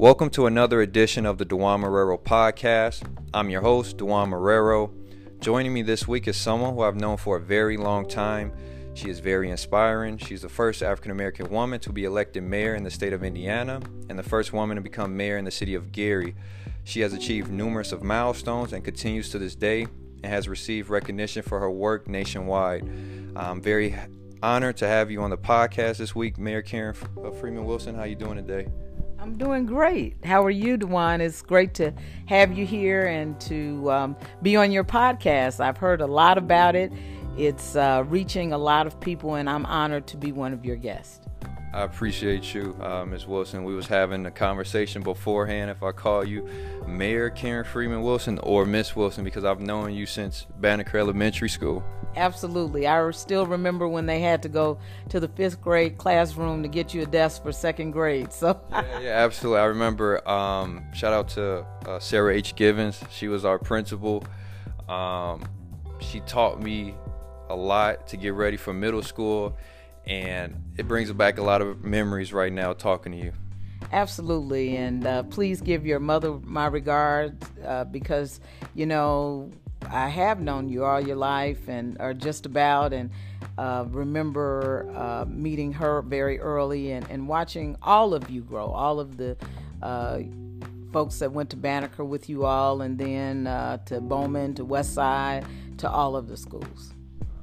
Welcome to another edition of the DeJuan Marrero podcast. I'm your host, DeJuan Marrero. Joining me this week is someone who I've known for a very long time. She is very inspiring. She's the first African-American woman to be elected mayor in the state of Indiana and the first woman to become mayor in the city of Gary. She has achieved numerous of milestones and continues to this day and has received recognition for her work nationwide. I'm very honored to have you on the podcast this week, Mayor Karen Freeman Wilson. How you doing today? I'm doing great. How are you, DeJuan? It's great to have you here and to be on your podcast. I've heard a lot about it. It's reaching a lot of people, and I'm honored to be one of your guests. I appreciate you, Ms. Wilson. We was having a conversation beforehand. If I call you Mayor Karen Freeman Wilson or Miss Wilson, because I've known you since Banneker Elementary School. Absolutely. I still remember when they had to go to the fifth grade classroom to get you a desk for second grade. So yeah, absolutely. I remember. Shout out to Sarah H. Givens. She was our principal. She taught me a lot to get ready for middle school. And it brings back a lot of memories right now talking to you. Absolutely. And please give your mother my regards because, you know, I have known you all your life and or just about, and remember meeting her very early and watching all of you grow, all of the folks that went to Banneker with you all, and then to Bowman, to Westside, to all of the schools.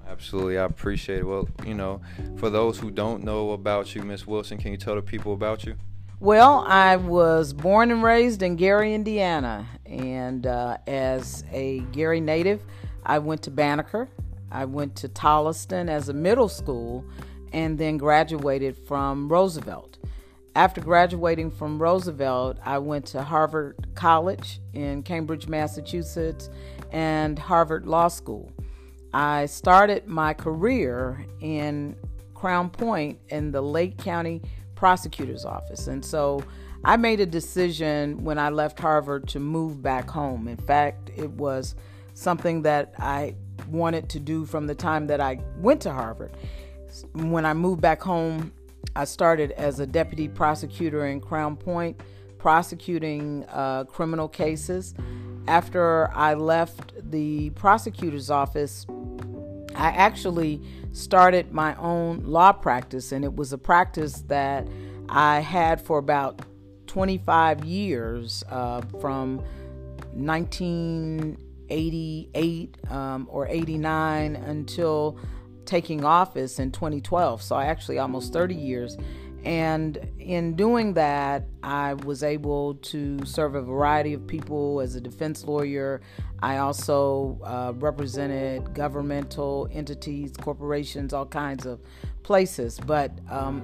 Absolutely. I appreciate it. Well, you know, for those who don't know about you, Miss Wilson, can you tell the people about you? Well, I was born and raised in Gary, Indiana. And as a Gary native, I went to Banneker. I went to Tolleston as a middle school and then graduated from Roosevelt. After graduating from Roosevelt, I went to Harvard College in Cambridge, Massachusetts, and Harvard Law School. I started my career in Crown Point in the Lake County Prosecutor's Office. And so I made a decision when I left Harvard to move back home. In fact, it was something that I wanted to do from the time that I went to Harvard. When I moved back home, I started as a deputy prosecutor in Crown Point, prosecuting criminal cases. After I left the prosecutor's office, I actually started my own law practice, and it was a practice that I had for about 25 years, from 1988 or 89 until taking office in 2012. So I actually almost 30 years. And in doing that, I was able to serve a variety of people as a defense lawyer. I also represented governmental entities, corporations, all kinds of places. But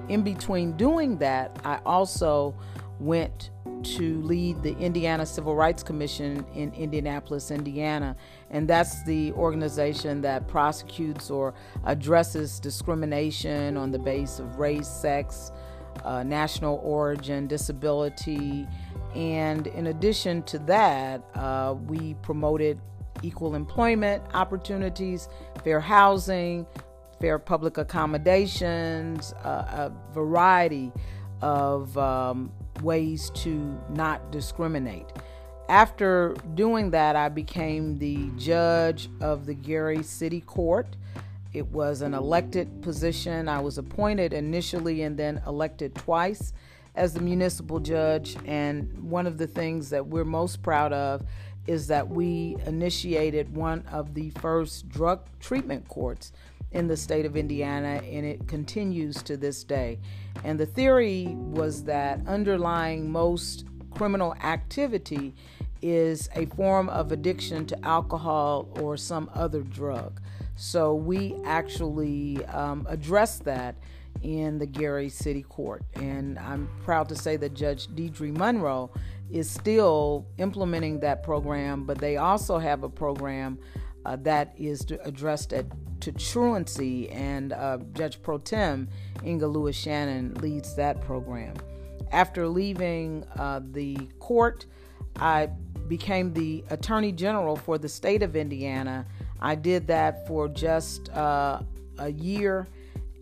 in between doing that, I also went to lead the Indiana Civil Rights Commission in Indianapolis, Indiana. And that's the organization that prosecutes or addresses discrimination on the basis of race, sex, national origin, disability, and in addition to that, we promoted equal employment opportunities, fair housing, fair public accommodations, a variety of ways to not discriminate. After doing that, I became the judge of the Gary City Court. It was an elected position. I was appointed initially and then elected twice as the municipal judge. And one of the things that we're most proud of is that we initiated one of the first drug treatment courts in the state of Indiana, and it continues to this day. And the theory was that underlying most criminal activity is a form of addiction to alcohol or some other drug. So we actually addressed that in the Gary City Court. And I'm proud to say that Judge Deidre Monroe is still implementing that program, but they also have a program that is addressed to truancy, and Judge Pro Tem Inga Lewis Shannon leads that program. After leaving the court, I became the Attorney General for the state of Indiana. I did that for just a year,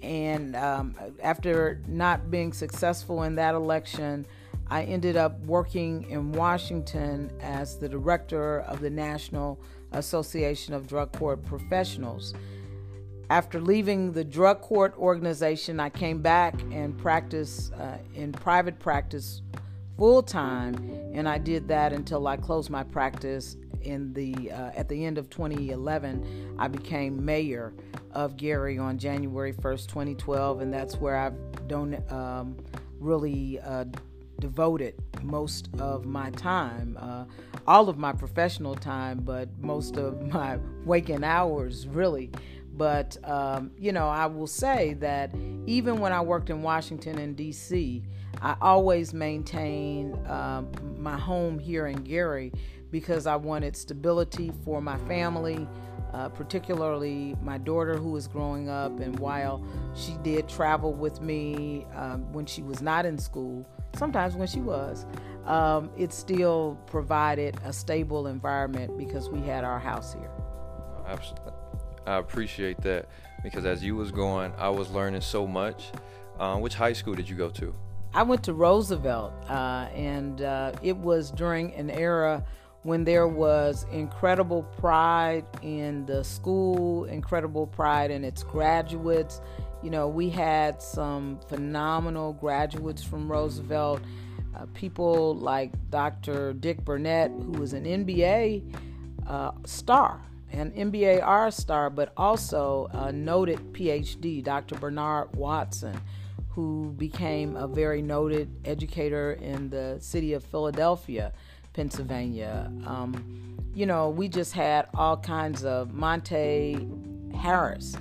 and after not being successful in that election, I ended up working in Washington as the director of the National Association of Drug Court Professionals. After leaving the drug court organization, I came back and practiced in private practice full-time, and I did that until I closed my practice at the end of 2011. I became mayor of Gary on January 1st, 2012, and that's where I've really devoted most of my time, all of my professional time, but most of my waking hours, really. But, I will say that even when I worked in Washington and D.C., I always maintained my home here in Gary because I wanted stability for my family, particularly my daughter who was growing up. And while she did travel with me when she was not in school, sometimes when she was, it still provided a stable environment because we had our house here. Absolutely. I appreciate that, because as you was going, I was learning so much. Which high school did you go to? I went to Roosevelt, and it was during an era when there was incredible pride in the school, incredible pride in its graduates. You know, we had some phenomenal graduates from Roosevelt, people like Dr. Dick Burnett, who was an NBA star. An MBA R-star, but also a noted PhD, Dr. Bernard Watson, who became a very noted educator in the city of Philadelphia, Pennsylvania. We just had all kinds of Monte Harris,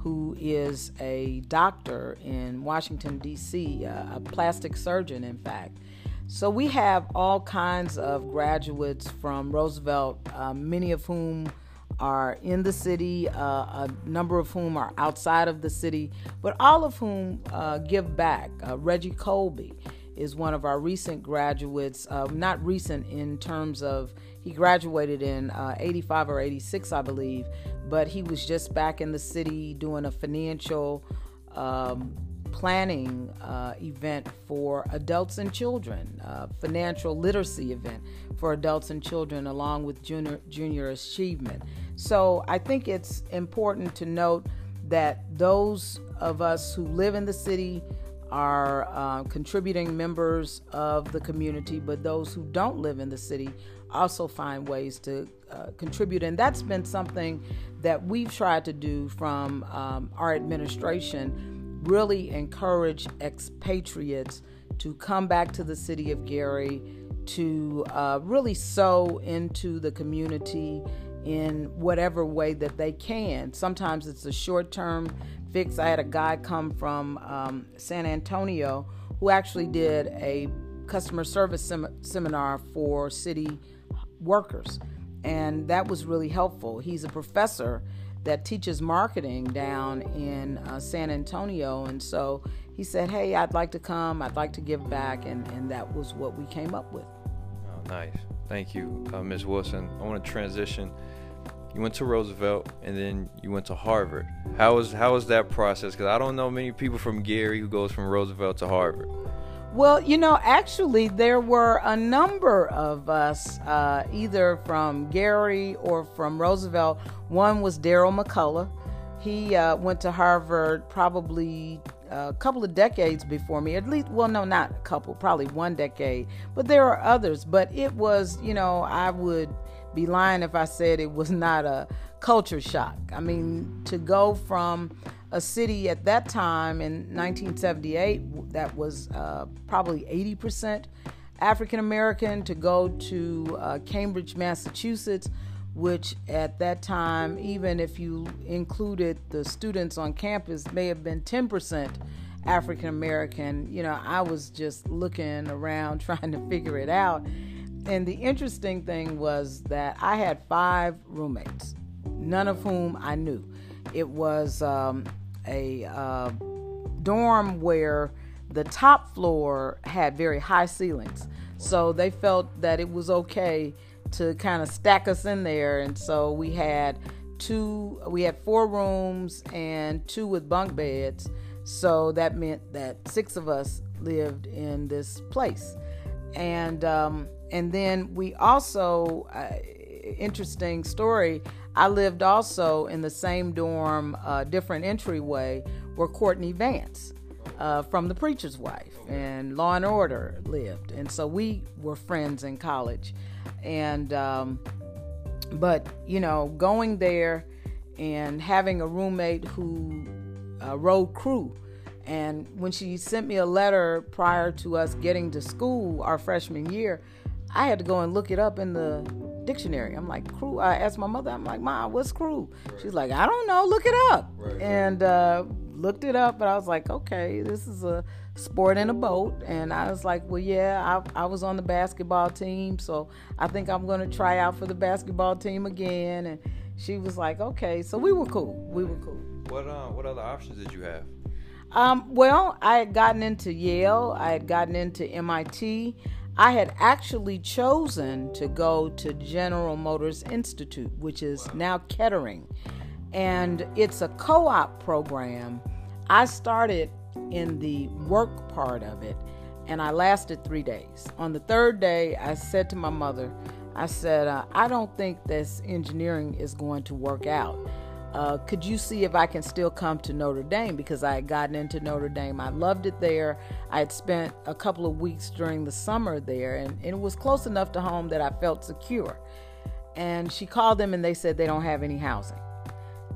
who is a doctor in Washington, D.C., a plastic surgeon, in fact. So we have all kinds of graduates from Roosevelt, many of whom are in the city, a number of whom are outside of the city, but all of whom give back. Reggie Colby is one of our recent graduates, not recent in terms of he graduated in 85 or 86, I believe, but he was just back in the city doing a financial planning event for adults and children, financial literacy event for adults and children, along with junior achievement. So I think it's important to note that those of us who live in the city are contributing members of the community, but those who don't live in the city also find ways to contribute. And that's been something that we've tried to do from our administration, really encourage expatriates to come back to the city of Gary to really sow into the community in whatever way that they can. Sometimes it's a short-term fix. I had a guy come from San Antonio who actually did a customer service seminar for city workers, and that was really helpful. He's a professor that teaches marketing down in San Antonio. And so he said, hey, I'd like to come, I'd like to give back, and that was what we came up with. Oh, nice. Thank you, Ms. Wilson. I want to transition. You went to Roosevelt and then you went to Harvard. How was that process? Because I don't know many people from Gary who goes from Roosevelt to Harvard. Well, actually, there were a number of us either from Gary or from Roosevelt. One was Daryl McCullough. He went to Harvard probably a couple of decades before me, at least. Well, no, not a couple, probably one decade. But there are others. But it was, I would be lying if I said it was not a culture shock. I mean, to go from a city at that time in 1978 that was probably 80% African American, to go to Cambridge, Massachusetts, which at that time, even if you included the students on campus, may have been 10% African American. I was just looking around trying to figure it out. And the interesting thing was that I had 5 roommates, none of whom I knew. It was a dorm where the top floor had very high ceilings, so they felt that it was okay to kind of stack us in there. And so we had 4 rooms and 2 with bunk beds, so that meant that 6 of us lived in this place. And then we also, interesting story, I lived also in the same dorm, different entryway, where Courtney Vance from The Preacher's Wife and Law and Order lived. And so we were friends in college. And but, you know, going there and having a roommate who rode crew. And when she sent me a letter prior to us getting to school our freshman year, I had to go and look it up in the dictionary. I'm like, crew? I asked my mother, I'm like, Ma, what's crew? Right. She's like, I don't know, look it up. Right. And looked it up, but I was like, okay, this is a sport in a boat. And I was like, well, yeah, I was on the basketball team, so I think I'm going to try out for the basketball team again. And she was like, okay. So we were cool. We were cool. What other options did you have? Well, I had gotten into Yale. I had gotten into MIT. I had actually chosen to go to General Motors Institute, which is now Kettering. And it's a co-op program. I started in the work part of it, and I lasted 3 days. On the third day, I said to my mother, I said, I don't think this engineering is going to work out. Could you see if I can still come to Notre Dame? Because I had gotten into Notre Dame. I loved it there. I had spent a couple of weeks during the summer there, and it was close enough to home that I felt secure. And she called them, and they said they don't have any housing.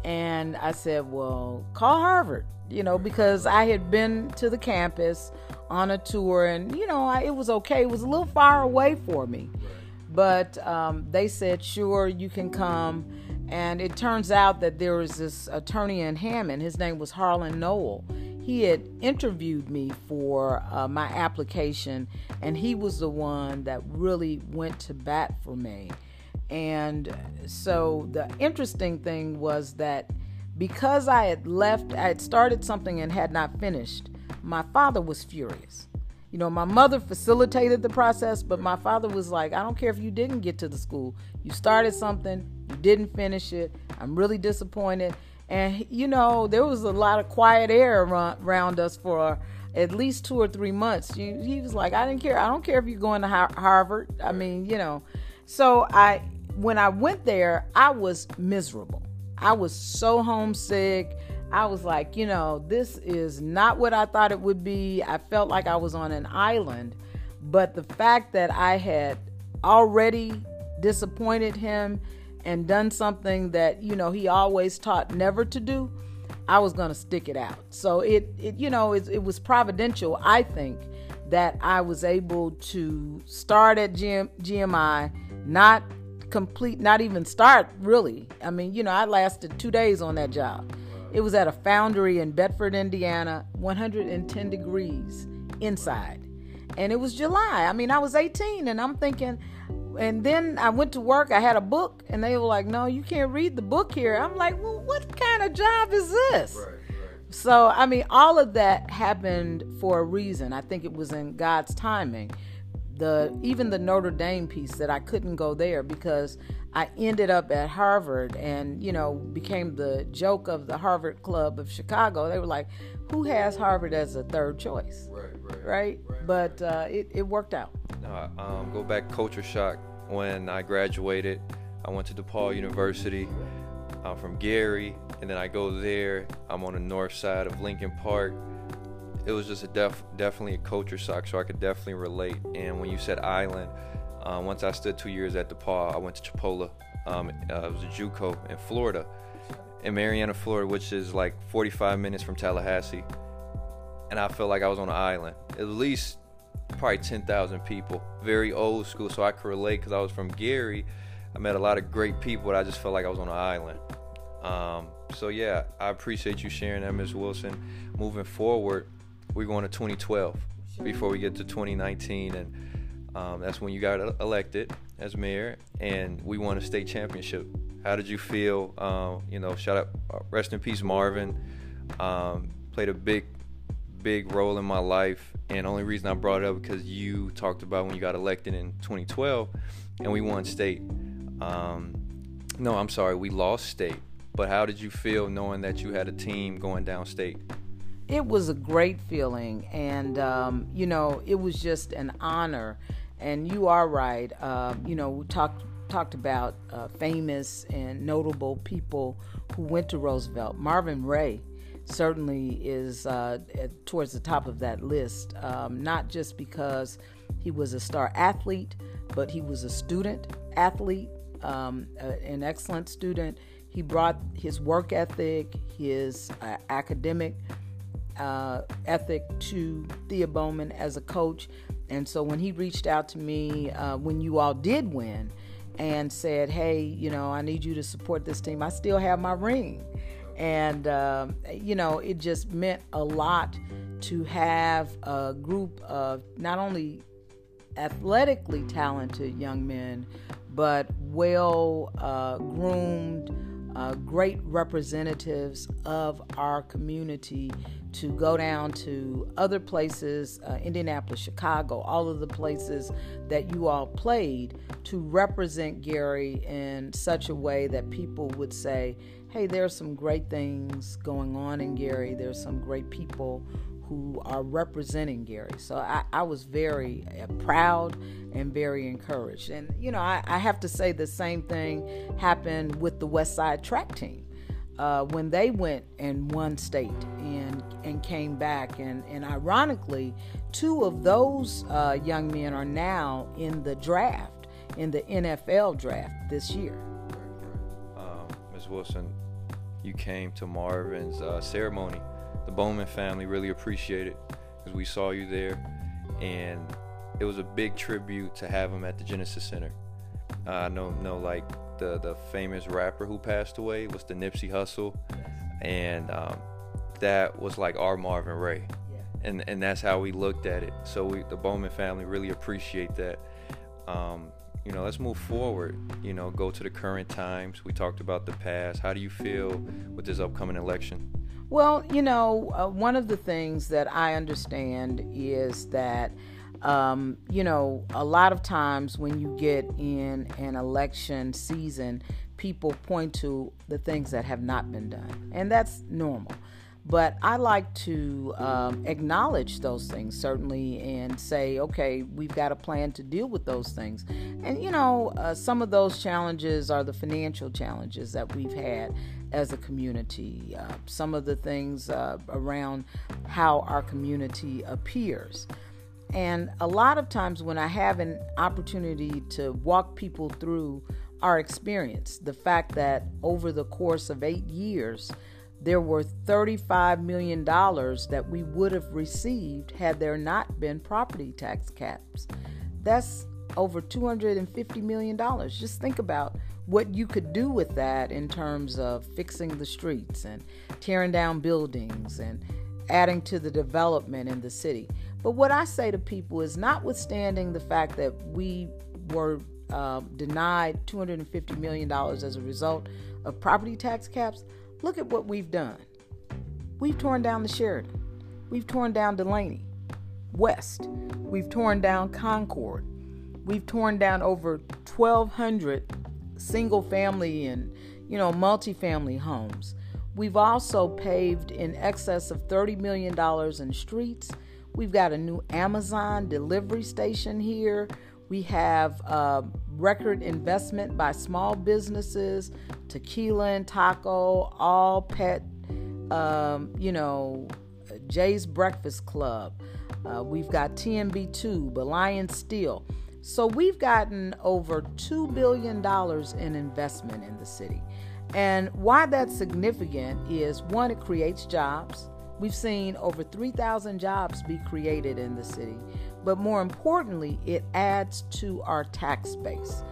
And I said, well, call Harvard, you know, because I had been to the campus on a tour, and, you know, it was okay. It was a little far away for me. But they said, sure, you can come. And it turns out that there was this attorney in Hammond. His name was Harlan Noel. He had interviewed me for my application, and he was the one that really went to bat for me. And so the interesting thing was that because I had left, I had started something and had not finished, my father was furious. You know, my mother facilitated the process, but my father was like, I don't care if you didn't get to the school. You started something, you didn't finish it. I'm really disappointed. And, you know, there was a lot of quiet air around us for at least 2 or 3 months. He was like, I didn't care. I don't care if you're going to Harvard. I mean, you know. So when I went there, I was miserable. I was so homesick. I was like, you know, this is not what I thought it would be. I felt like I was on an island. But the fact that I had already disappointed him and done something that, you know, he always taught never to do, I was going to stick it out. So it you know, it was providential, I think, that I was able to start at GMI, not complete, not even start, really. I mean, you know, I lasted 2 days on that job. It was at a foundry in Bedford, Indiana, 110 degrees inside. And it was July. I mean, I was 18, and I'm thinking, and then I went to work. I had a book, and they were like, no, you can't read the book here. I'm like, well, what kind of job is this? Right, right. So, I mean, all of that happened for a reason. I think it was in God's timing. Even the Notre Dame piece that I couldn't go there because I ended up at Harvard and, you know, became the joke of the Harvard Club of Chicago. They were like, who has Harvard as a third choice? Right? But it worked out. No, go back, culture shock. When I graduated, I went to DePaul University. I'm from Gary, and then I go there. I'm on the north side of Lincoln Park. It was just definitely a culture shock, so I could definitely relate. And when you said island, once I stood 2 years at DePaul, I went to Chipola. It was a JUCO in Florida, in Marianna, Florida, which is like 45 minutes from Tallahassee. And I felt like I was on an island. At least probably 10,000 people, very old school, so I could relate because I was from Gary. I met a lot of great people, but I just felt like I was on an island. So yeah, I appreciate you sharing that, Ms. Wilson. Moving forward, we're going to 2012 before we get to 2019, and that's when you got elected as mayor, and we won a state championship. How did you feel? You know, shout out, rest in peace, Marvin. Played a big role in my life, and only reason I brought it up because you talked about when you got elected in 2012, and we won state. No, I'm sorry, we lost state. But how did you feel knowing that you had a team going downstate? It was a great feeling, and, you know, it was just an honor. And you are right. We talked about famous and notable people who went to Roosevelt. Marvin Ray certainly is towards the top of that list, not just because he was a star athlete, but he was a student athlete, an excellent student. He brought his work ethic, his academic ethic to Thea Bowman as a coach. And so when he reached out to me when you all did win and said, hey, I need you to support this team, I still have my ring. And, it just meant a lot to have a group of not only athletically talented young men, but well-groomed, great representatives of our community to go down to other places, Indianapolis, Chicago, all of the places that you all played, to represent Gary in such a way that people would say, hey, there are some great things going on in Gary. There's some great people who are representing Gary. So I was very proud and very encouraged. And, I have to say the same thing happened with the West Side track team. When they went and won state and came back. And ironically, two of those young men are now in the draft, in the NFL draft this year. Ms. Wilson, you came to Marvin's ceremony. The Bowman family really appreciated it because we saw you there, and it was a big tribute to have him at the Genesis Center. I know like the famous rapper who passed away was the Nipsey Hussle, yes. And that was like our Marvin Ray, yeah. And that's how we looked at it. So the Bowman family really appreciate that. Let's move forward, go to the current times. We talked about the past. How do you feel with this upcoming election? Well, one of the things that I understand is that, a lot of times when you get in an election season, people point to the things that have not been done. And that's normal. But I like to acknowledge those things, certainly, and say, okay, we've got a plan to deal with those things. And, some of those challenges are the financial challenges that we've had as a community, some of the things around how our community appears. And a lot of times when I have an opportunity to walk people through our experience, the fact that over the course of 8 years, there were $35 million that we would have received had there not been property tax caps. That's over $250 million. Just think about what you could do with that in terms of fixing the streets and tearing down buildings and adding to the development in the city. But what I say to people is, notwithstanding the fact that we were denied $250 million as a result of property tax caps, look at what we've done. We've torn down the Sheridan. We've torn down Delaney West. We've torn down Concord. We've torn down over 1,200 single-family and, multifamily homes. We've also paved in excess of $30 million in streets. We've got a new Amazon delivery station here. We have record investment by small businesses, tequila and taco, all pet, Jay's Breakfast Club. We've got TMB Tube, Alliance Steel. So we've gotten over $2 billion in investment in the city. And why that's significant is, one, it creates jobs. We've seen over 3,000 jobs be created in the city. But more importantly, it adds to our tax base.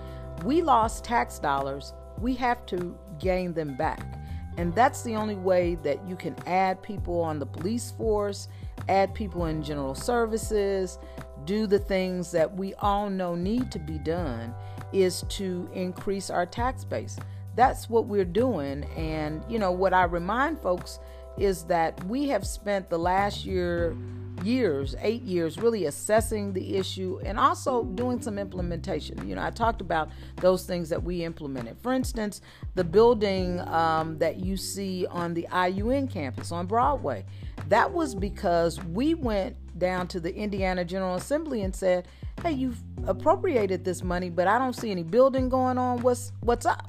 We lost tax dollars. We have to gain them back. And that's the only way that you can add people on the police force, add people in general services, do the things that we all know need to be done, is to increase our tax base. That's what we're doing. And, what I remind folks is that we have spent the last year years, 8 years, really assessing the issue and also doing some implementation. You know, I talked about those things that we implemented. For instance, the building that you see on the IUN campus on Broadway, that was because we went down to the Indiana General Assembly and said, hey, you've appropriated this money, but I don't see any building going on. What's up?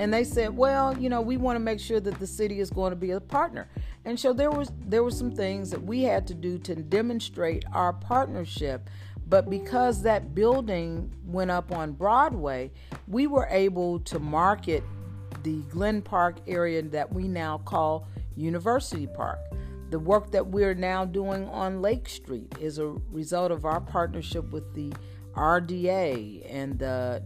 And they said, well, you know, we want to make sure that the city is going to be a partner. And so there were some things that we had to do to demonstrate our partnership. But because that building went up on Broadway, we were able to market the Glen Park area that we now call University Park. The work that we're now doing on Lake Street is a result of our partnership with the RDA and the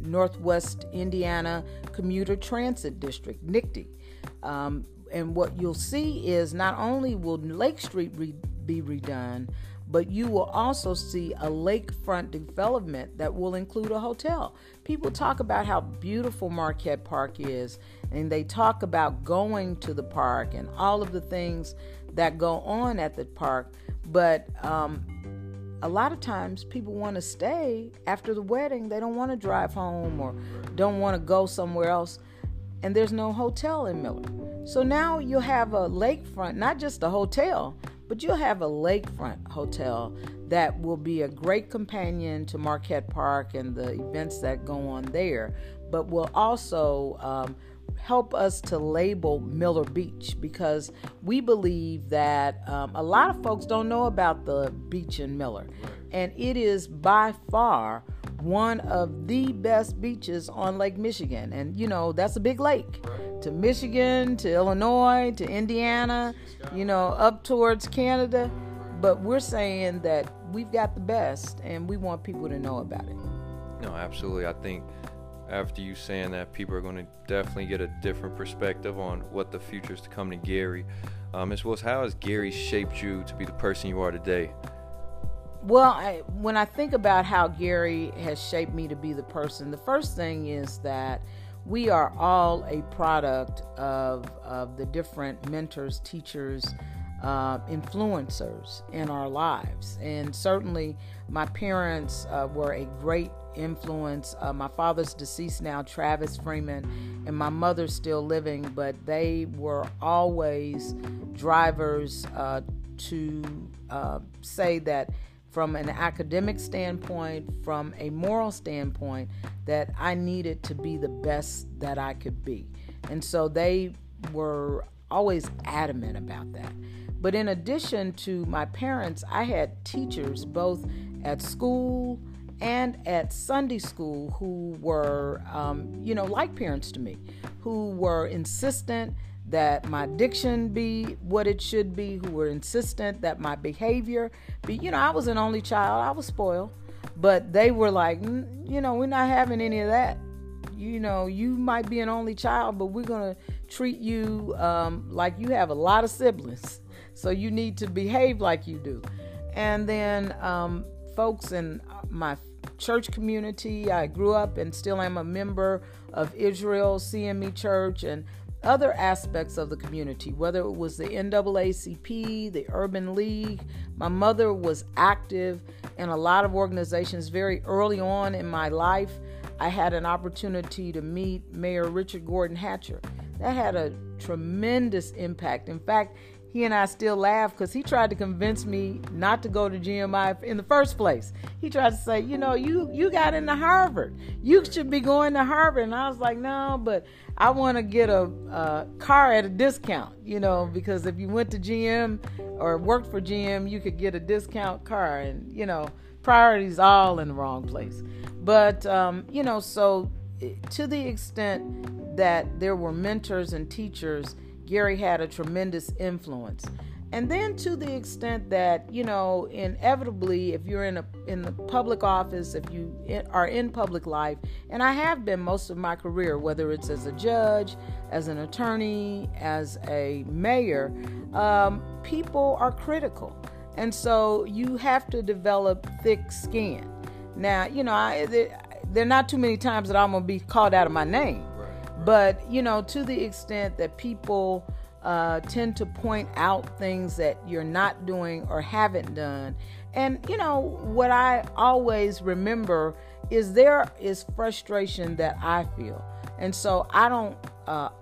Northwest Indiana Commuter Transit District, NICTD. And what you'll see is not only will Lake Street be redone, but you will also see a lakefront development that will include a hotel. People talk about how beautiful Marquette Park is, and they talk about going to the park and all of the things that go on at the park. But a lot of times people want to stay after the wedding. They don't want to drive home or don't want to go somewhere else. And there's no hotel in Miller. So now you'll have a lakefront, not just a hotel, but you'll have a lakefront hotel that will be a great companion to Marquette Park and the events that go on there, but will also help us to label Miller Beach, because we believe that a lot of folks don't know about the beach in Miller, and it is by far one of the best beaches on Lake Michigan. And you know, that's a big lake. To Michigan, to Illinois, to Indiana, you know, up towards Canada. But we're saying that we've got the best and we want people to know about it. No, absolutely. I think after you saying that, people are going to definitely get a different perspective on what the future is to come to Gary. As well as, how has Gary shaped you to be the person you are today? Well, when I think about how Gary has shaped me to be the person, the first thing is that we are all a product of the different mentors, teachers, influencers in our lives. And certainly my parents were a great influence. My father's deceased now, Travis Freeman, and my mother's still living, but they were always drivers to say that from an academic standpoint, from a moral standpoint, that I needed to be the best that I could be. And so they were always adamant about that. But in addition to my parents, I had teachers both at school and at Sunday school who were, like parents to me, who were insistent that my diction be what it should be, who were insistent that my behavior be, I was an only child, I was spoiled, but they were like, we're not having any of that. You might be an only child, but we're going to treat you like you have a lot of siblings, so you need to behave like you do. And then folks in my church community, I grew up and still am a member of Israel CME Church and other aspects of the community, whether it was the NAACP, the Urban League. My mother was active in a lot of organizations very early on in my life. I had an opportunity to meet Mayor Richard Gordon Hatcher. That had a tremendous impact. In fact, he and I still laugh because he tried to convince me not to go to GMI in the first place. He tried to say, you got into Harvard. You should be going to Harvard. And I was like, no, but I want to get a car at a discount, because if you went to GM or worked for GM, you could get a discount car. And, priorities all in the wrong place. But, so to the extent that there were mentors and teachers, Gary had a tremendous influence. And then to the extent that, inevitably, if you're in the public office, if you are in public life, and I have been most of my career, whether it's as a judge, as an attorney, as a mayor, people are critical. And so you have to develop thick skin. Now, there are not too many times that I'm going to be called out of my name. But, to the extent that people tend to point out things that you're not doing or haven't done. And, you know, what I always remember is there is frustration that I feel. And so I don't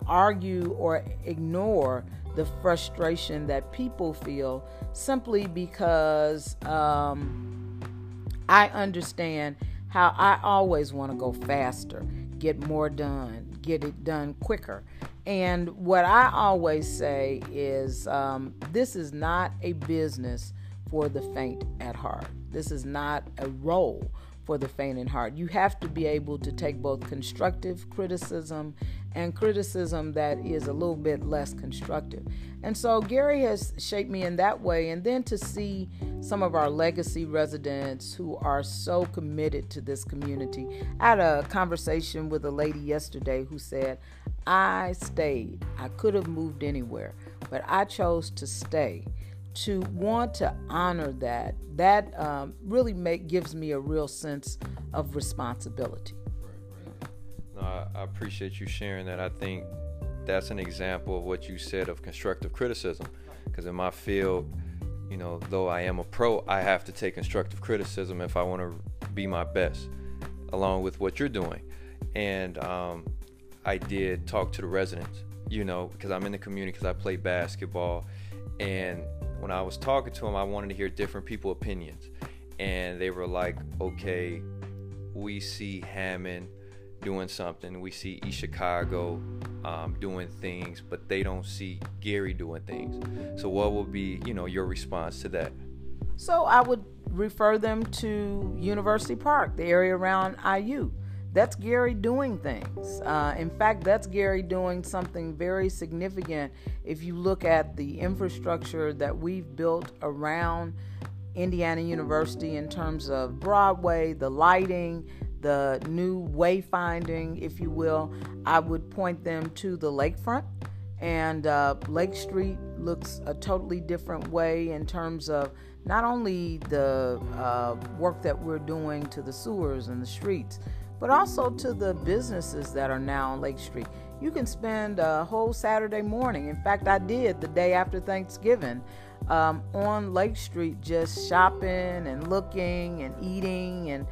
argue or ignore the frustration that people feel simply because I understand how I always want to go faster, get more done, get it done quicker. And what I always say is this is not a business for the faint at heart. This is not a role for the faint at heart. You have to be able to take both constructive criticism and criticism that is a little bit less constructive. And so Gary has shaped me in that way. And then to see some of our legacy residents who are so committed to this community. I had a conversation with a lady yesterday who said, I stayed. I could have moved anywhere, but I chose to stay. To want to honor that really gives me a real sense of responsibility. Right. No, I appreciate you sharing that. I think that's an example of what you said of constructive criticism. Because in my field, you know, though I am a pro, I have to take constructive criticism if I want to be my best, along with what you're doing. And I did talk to the residents, you know, because I'm in the community, because I play basketball. And when I was talking to them, I wanted to hear different people's opinions. And they were like, okay, we see Hammond doing something. We see East Chicago doing things, but they don't see Gary doing things. So what would be, you know, your response to that? So I would refer them to University Park, the area around IU. That's Gary doing things. In fact, that's Gary doing something very significant. If you look at the infrastructure that we've built around Indiana University in terms of Broadway, the lighting, the new wayfinding, if you will, I would point them to the lakefront. And Lake Street looks a totally different way in terms of not only the work that we're doing to the sewers and the streets, but also to the businesses that are now on Lake Street. You can spend a whole Saturday morning. In fact, I did the day after Thanksgiving on Lake Street, just shopping and looking and eating and,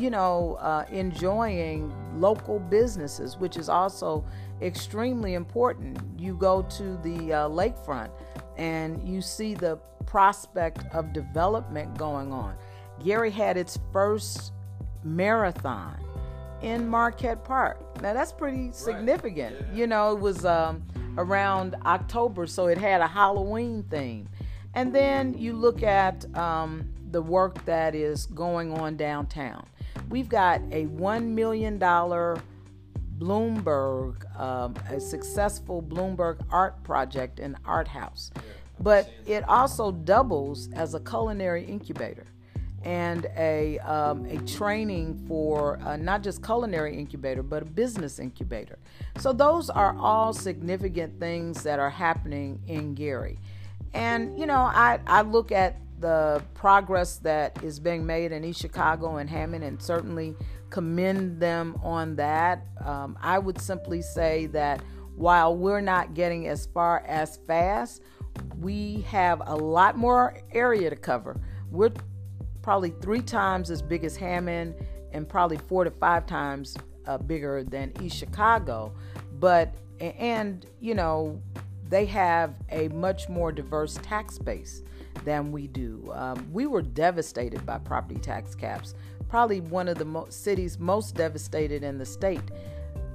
you know, enjoying local businesses, which is also extremely important. You go to the lakefront and you see the prospect of development going on. Gary had its first marathon in Marquette Park. Now that's pretty significant. Right. Yeah. You know, it was around October, so it had a Halloween theme. And then you look at the work that is going on downtown. We've got a $1 million Bloomberg, a successful Bloomberg art project and art house. Yeah, but it also doubles as a culinary incubator and a training for not just culinary incubator, but a business incubator. So those are all significant things that are happening in Gary. And, you know, I look at the progress that is being made in East Chicago and Hammond and certainly commend them on that. I would simply say that while we're not getting as far as fast, we have a lot more area to cover. We're probably 3 times as big as Hammond and probably 4 to 5 times bigger than East Chicago. But, and, you know, they have a much more diverse tax base than we do. We were devastated by property tax caps, probably one of the cities most devastated in the state.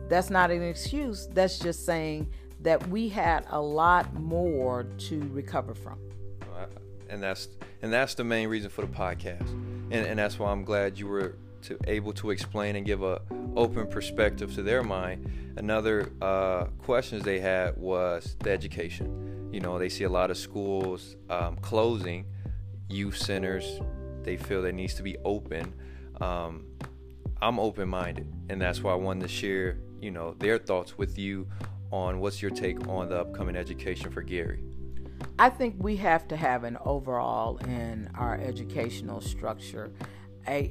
That's not an excuse. That's just saying that we had a lot more to recover from. And that's the main reason for the podcast, and that's why I'm glad you were able to explain and give a open perspective to their mind. Another questions they had was the education. You know, they see a lot of schools closing, youth centers. They feel that needs to be open. I'm open-minded, and that's why I wanted to share, you know, their thoughts with you on what's your take on the upcoming education for Gary. I think we have to have an overhaul in our educational structure. I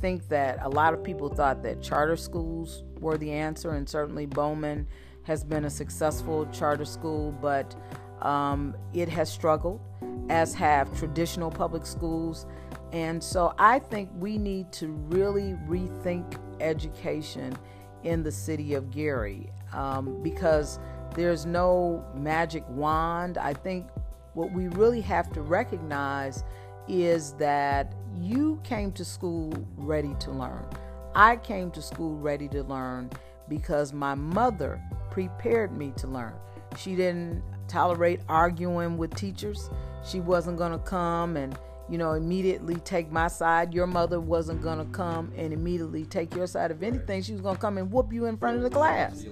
think that a lot of people thought that charter schools were the answer, and certainly Bowman has been a successful charter school, but it has struggled, as have traditional public schools. And so I think we need to really rethink education in the city of Gary, because there's no magic wand. I think what we really have to recognize is that you came to school ready to learn. I came to school ready to learn because my mother prepared me to learn. She didn't tolerate arguing with teachers. She wasn't going to come and, immediately take my side. Your mother wasn't going to come and immediately take your side of anything. She was going to come and whoop you in front of the class.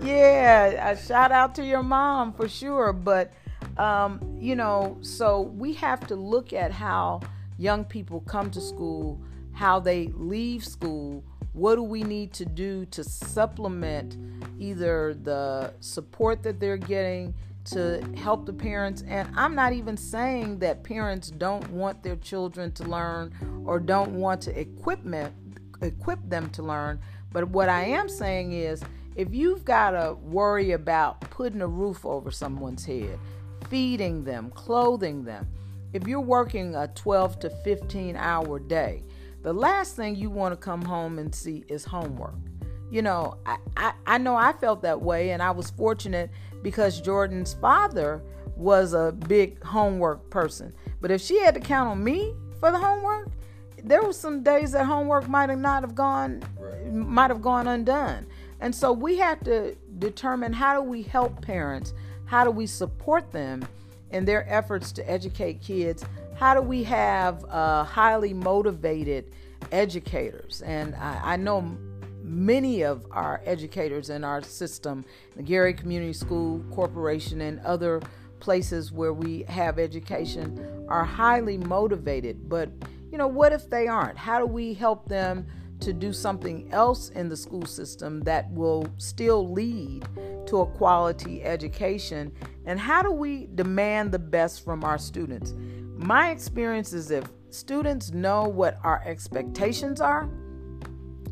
Yeah, a shout out to your mom for sure. But, so we have to look at how young people come to school, how they leave school. What do we need to do to supplement either the support that they're getting to help the parents? And I'm not even saying that parents don't want their children to learn or don't want to equip them to learn. But what I am saying is, if you've got to worry about putting a roof over someone's head, feeding them, clothing them, if you're working a 12 to 15 hour day, the last thing you want to come home and see is homework. I know I felt that way, and I was fortunate because Jordan's father was a big homework person. But if she had to count on me for the homework, there were some days that homework might have gone undone. And so we have to determine, how do we help parents? How do we support them in their efforts to educate kids? How do we have highly motivated educators? And I know many of our educators in our system, the Gary Community School Corporation and other places where we have education, are highly motivated. But, what if they aren't? How do we help them to do something else in the school system that will still lead to a quality education? And how do we demand the best from our students? My experience is, if students know what our expectations are,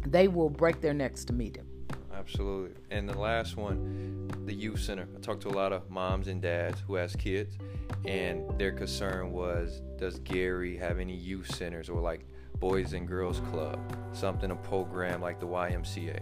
they will break their necks to meet them. Absolutely. And the last one, the youth center. I talked to a lot of moms and dads who has kids, and their concern was, does Gary have any youth centers or like Boys and Girls Club, a program like the YMCA?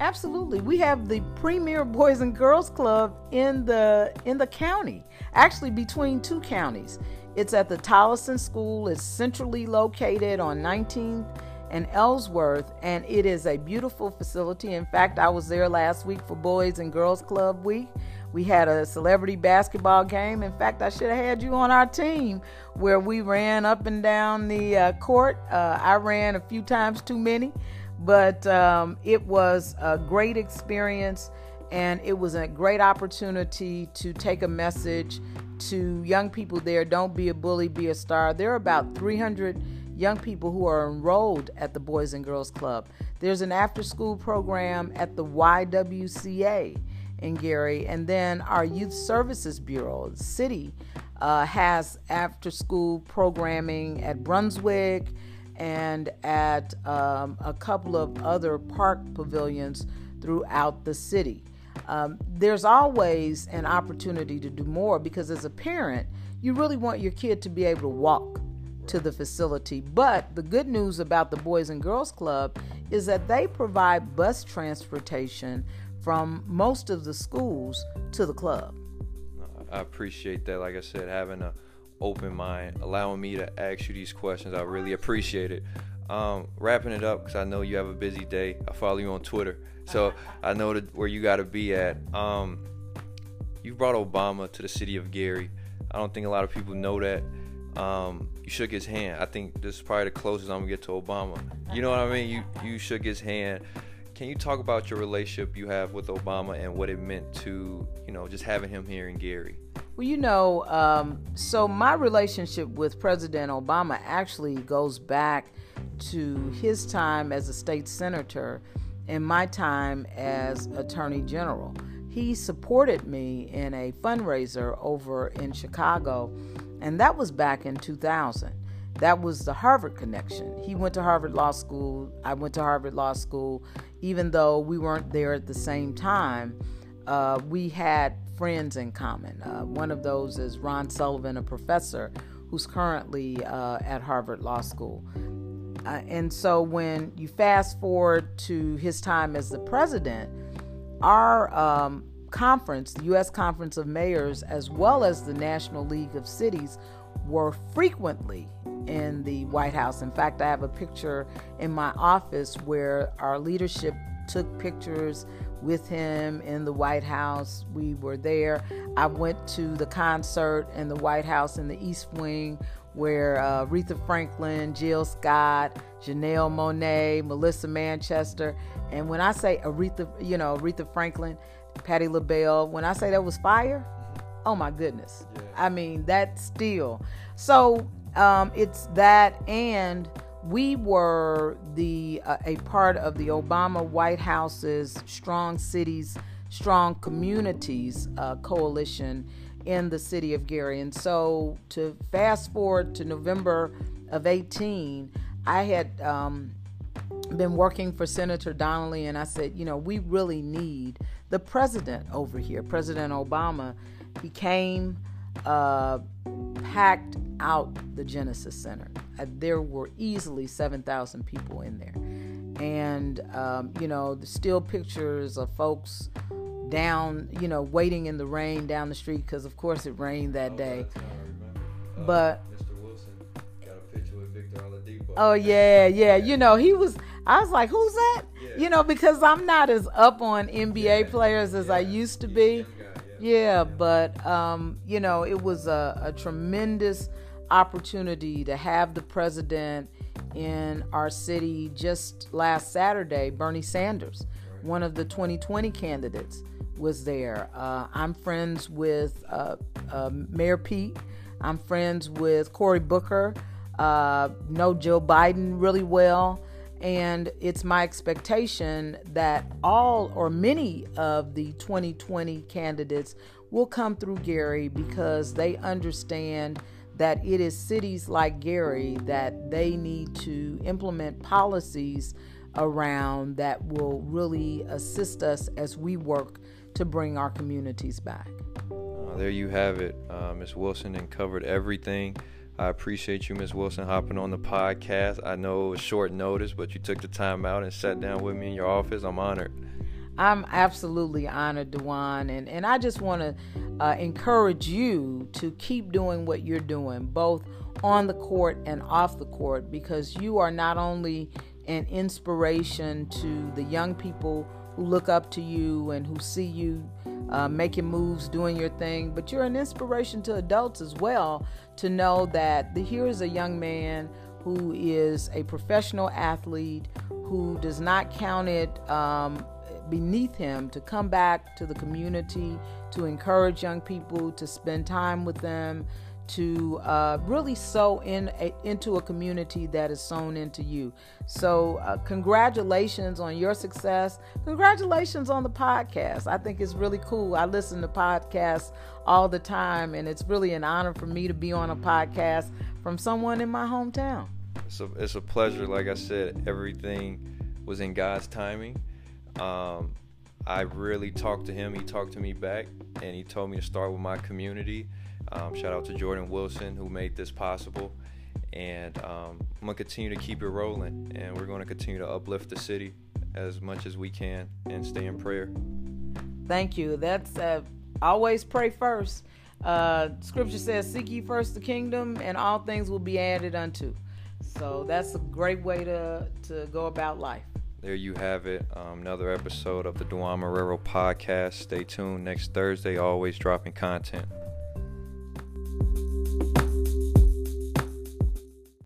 Absolutely. We have the premier Boys and Girls Club in the county, actually between two counties. It's at the Tolleston School. It's centrally located on 19th and Ellsworth, and it is a beautiful facility. In fact, I was there last week for Boys and Girls Club Week. We had a celebrity basketball game. In fact, I should have had you on our team, where we ran up and down the court. I ran a few times too many, but it was a great experience, and it was a great opportunity to take a message to young people there. Don't be a bully, be a star. There are about 300 young people who are enrolled at the Boys and Girls Club. There's an after-school program at the YWCA in Gary, and then our Youth Services Bureau, the city, has after-school programming at Brunswick and at a couple of other park pavilions throughout the city. There's always an opportunity to do more, because as a parent, you really want your kid to be able to walk to the facility. But the good news about the Boys and Girls Club is that they provide bus transportation from most of the schools to the club. I appreciate that. Like I said, having an open mind, allowing me to ask you these questions, I really appreciate it. Wrapping it up, because I know you have a busy day. I follow you on Twitter, so I know where you got to be at. You brought Obama to the city of Gary. I don't think a lot of people know that. You shook his hand. I think this is probably the closest I'm going to get to Obama. You know what I mean? You shook his hand. Can you talk about your relationship you have with Obama and what it meant to, just having him here in Gary? Well, so my relationship with President Obama actually goes back to his time as a state senator and my time as Attorney General. He supported me in a fundraiser over in Chicago, and that was back in 2000. That was the Harvard connection. He went to Harvard Law School. I went to Harvard Law School, even though we weren't there at the same time. we had friends in common. One of those is Ron Sullivan, a professor who's currently at Harvard Law School. And so when you fast forward to his time as the president, our conference, the U.S. Conference of Mayors, as well as the National League of Cities, were frequently in the White House. In fact, I have a picture in my office where our leadership took pictures with him in the White House. We were there. I went to the concert in the White House in the East Wing where Aretha Franklin, Jill Scott, Janelle Monáe, Melissa Manchester, and when I say Aretha, you know, Aretha Franklin, Patti LaBelle, when I say that was fire, oh my goodness. Yeah. I mean, that's still. So it's that, and we were a part of the Obama White House's Strong Cities, Strong Communities coalition in the city of Gary. And so to fast forward to November of 18, I had been working for Senator Donnelly, and I said, you know, we really need the president over here. President Obama, he came, packed out the Genesis Center. There were easily 7,000 people in there. And, you know, there's still pictures of folks down, you know, waiting in the rain down the street, because of course it rained that day. That's how I remember. But Mr. Wilson got a picture with Victor Oladipo. Oh yeah. You know, I was like, who's that? Yeah. You know, because I'm not as up on NBA players as I used to be. But you know, it was a tremendous opportunity to have the president in our city. Just last Saturday, Bernie Sanders, one of the 2020 candidates, was there. I'm friends with Mayor Pete. I'm friends with Cory Booker. Know Joe Biden really well. And it's my expectation that all or many of the 2020 candidates will come through Gary, because they understand that it is cities like Gary that they need to implement policies around that will really assist us as we work to bring our communities back. There you have it. Ms. Wilson done covered everything. I appreciate you, Ms. Wilson, hopping on the podcast. I know it was short notice, but you took the time out and sat down with me in your office. I'm honored. I'm absolutely honored, DeJuan. And I just want to encourage you to keep doing what you're doing, both on the court and off the court, because you are not only an inspiration to the young people who look up to you and who see you making moves, doing your thing, but you're an inspiration to adults as well, to know that here's a young man who is a professional athlete, who does not count it beneath him to come back to the community, to encourage young people, to spend time with them, to really sow into a community that is sown into you. So congratulations on your success. Congratulations on the podcast. I think it's really cool. I listen to podcasts all the time, and it's really an honor for me to be on a podcast from someone in my hometown. It's a pleasure. Like I said, everything was in God's timing. I really talked to him. He talked to me back, and he told me to start with my community. Shout out to Jordan Wilson, who made this possible. And I'm going to continue to keep it rolling. And we're going to continue to uplift the city as much as we can and stay in prayer. Thank you. That's always pray first. Scripture says, seek ye first the kingdom, and all things will be added unto. So that's a great way to go about life. There you have it. Another episode of the DeJuan Marrero podcast. Stay tuned next Thursday. Always dropping content.